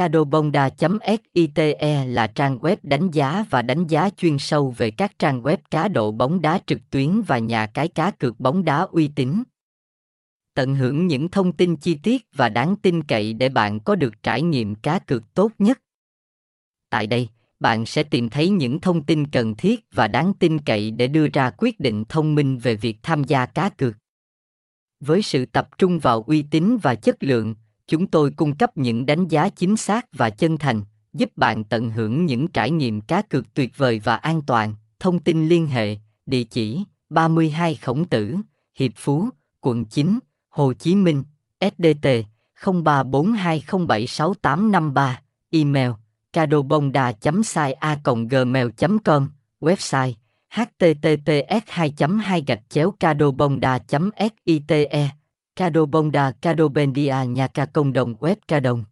cadobongda.site là trang web đánh giá và đánh giá chuyên sâu về các trang web cá độ bóng đá trực tuyến và nhà cái cá cược bóng đá uy tín. Tận hưởng những thông tin chi tiết và đáng tin cậy để bạn có được trải nghiệm cá cược tốt nhất. Tại đây, bạn sẽ tìm thấy những thông tin cần thiết và đáng tin cậy để đưa ra quyết định thông minh về việc tham gia cá cược. Với sự tập trung vào uy tín và chất lượng, chúng tôi cung cấp những đánh giá chính xác và chân thành, giúp bạn tận hưởng những trải nghiệm cá cược tuyệt vời và an toàn. Thông tin liên hệ, địa chỉ 32 Khổng Tử, Hiệp Phú, Quận 9, Hồ Chí Minh, SĐT 0342076853, email cadobongda.site@gmail.com, website https://cadobongda.site. Cadobongda, Cadobongda, nhà cá cộng đồng web Cadong.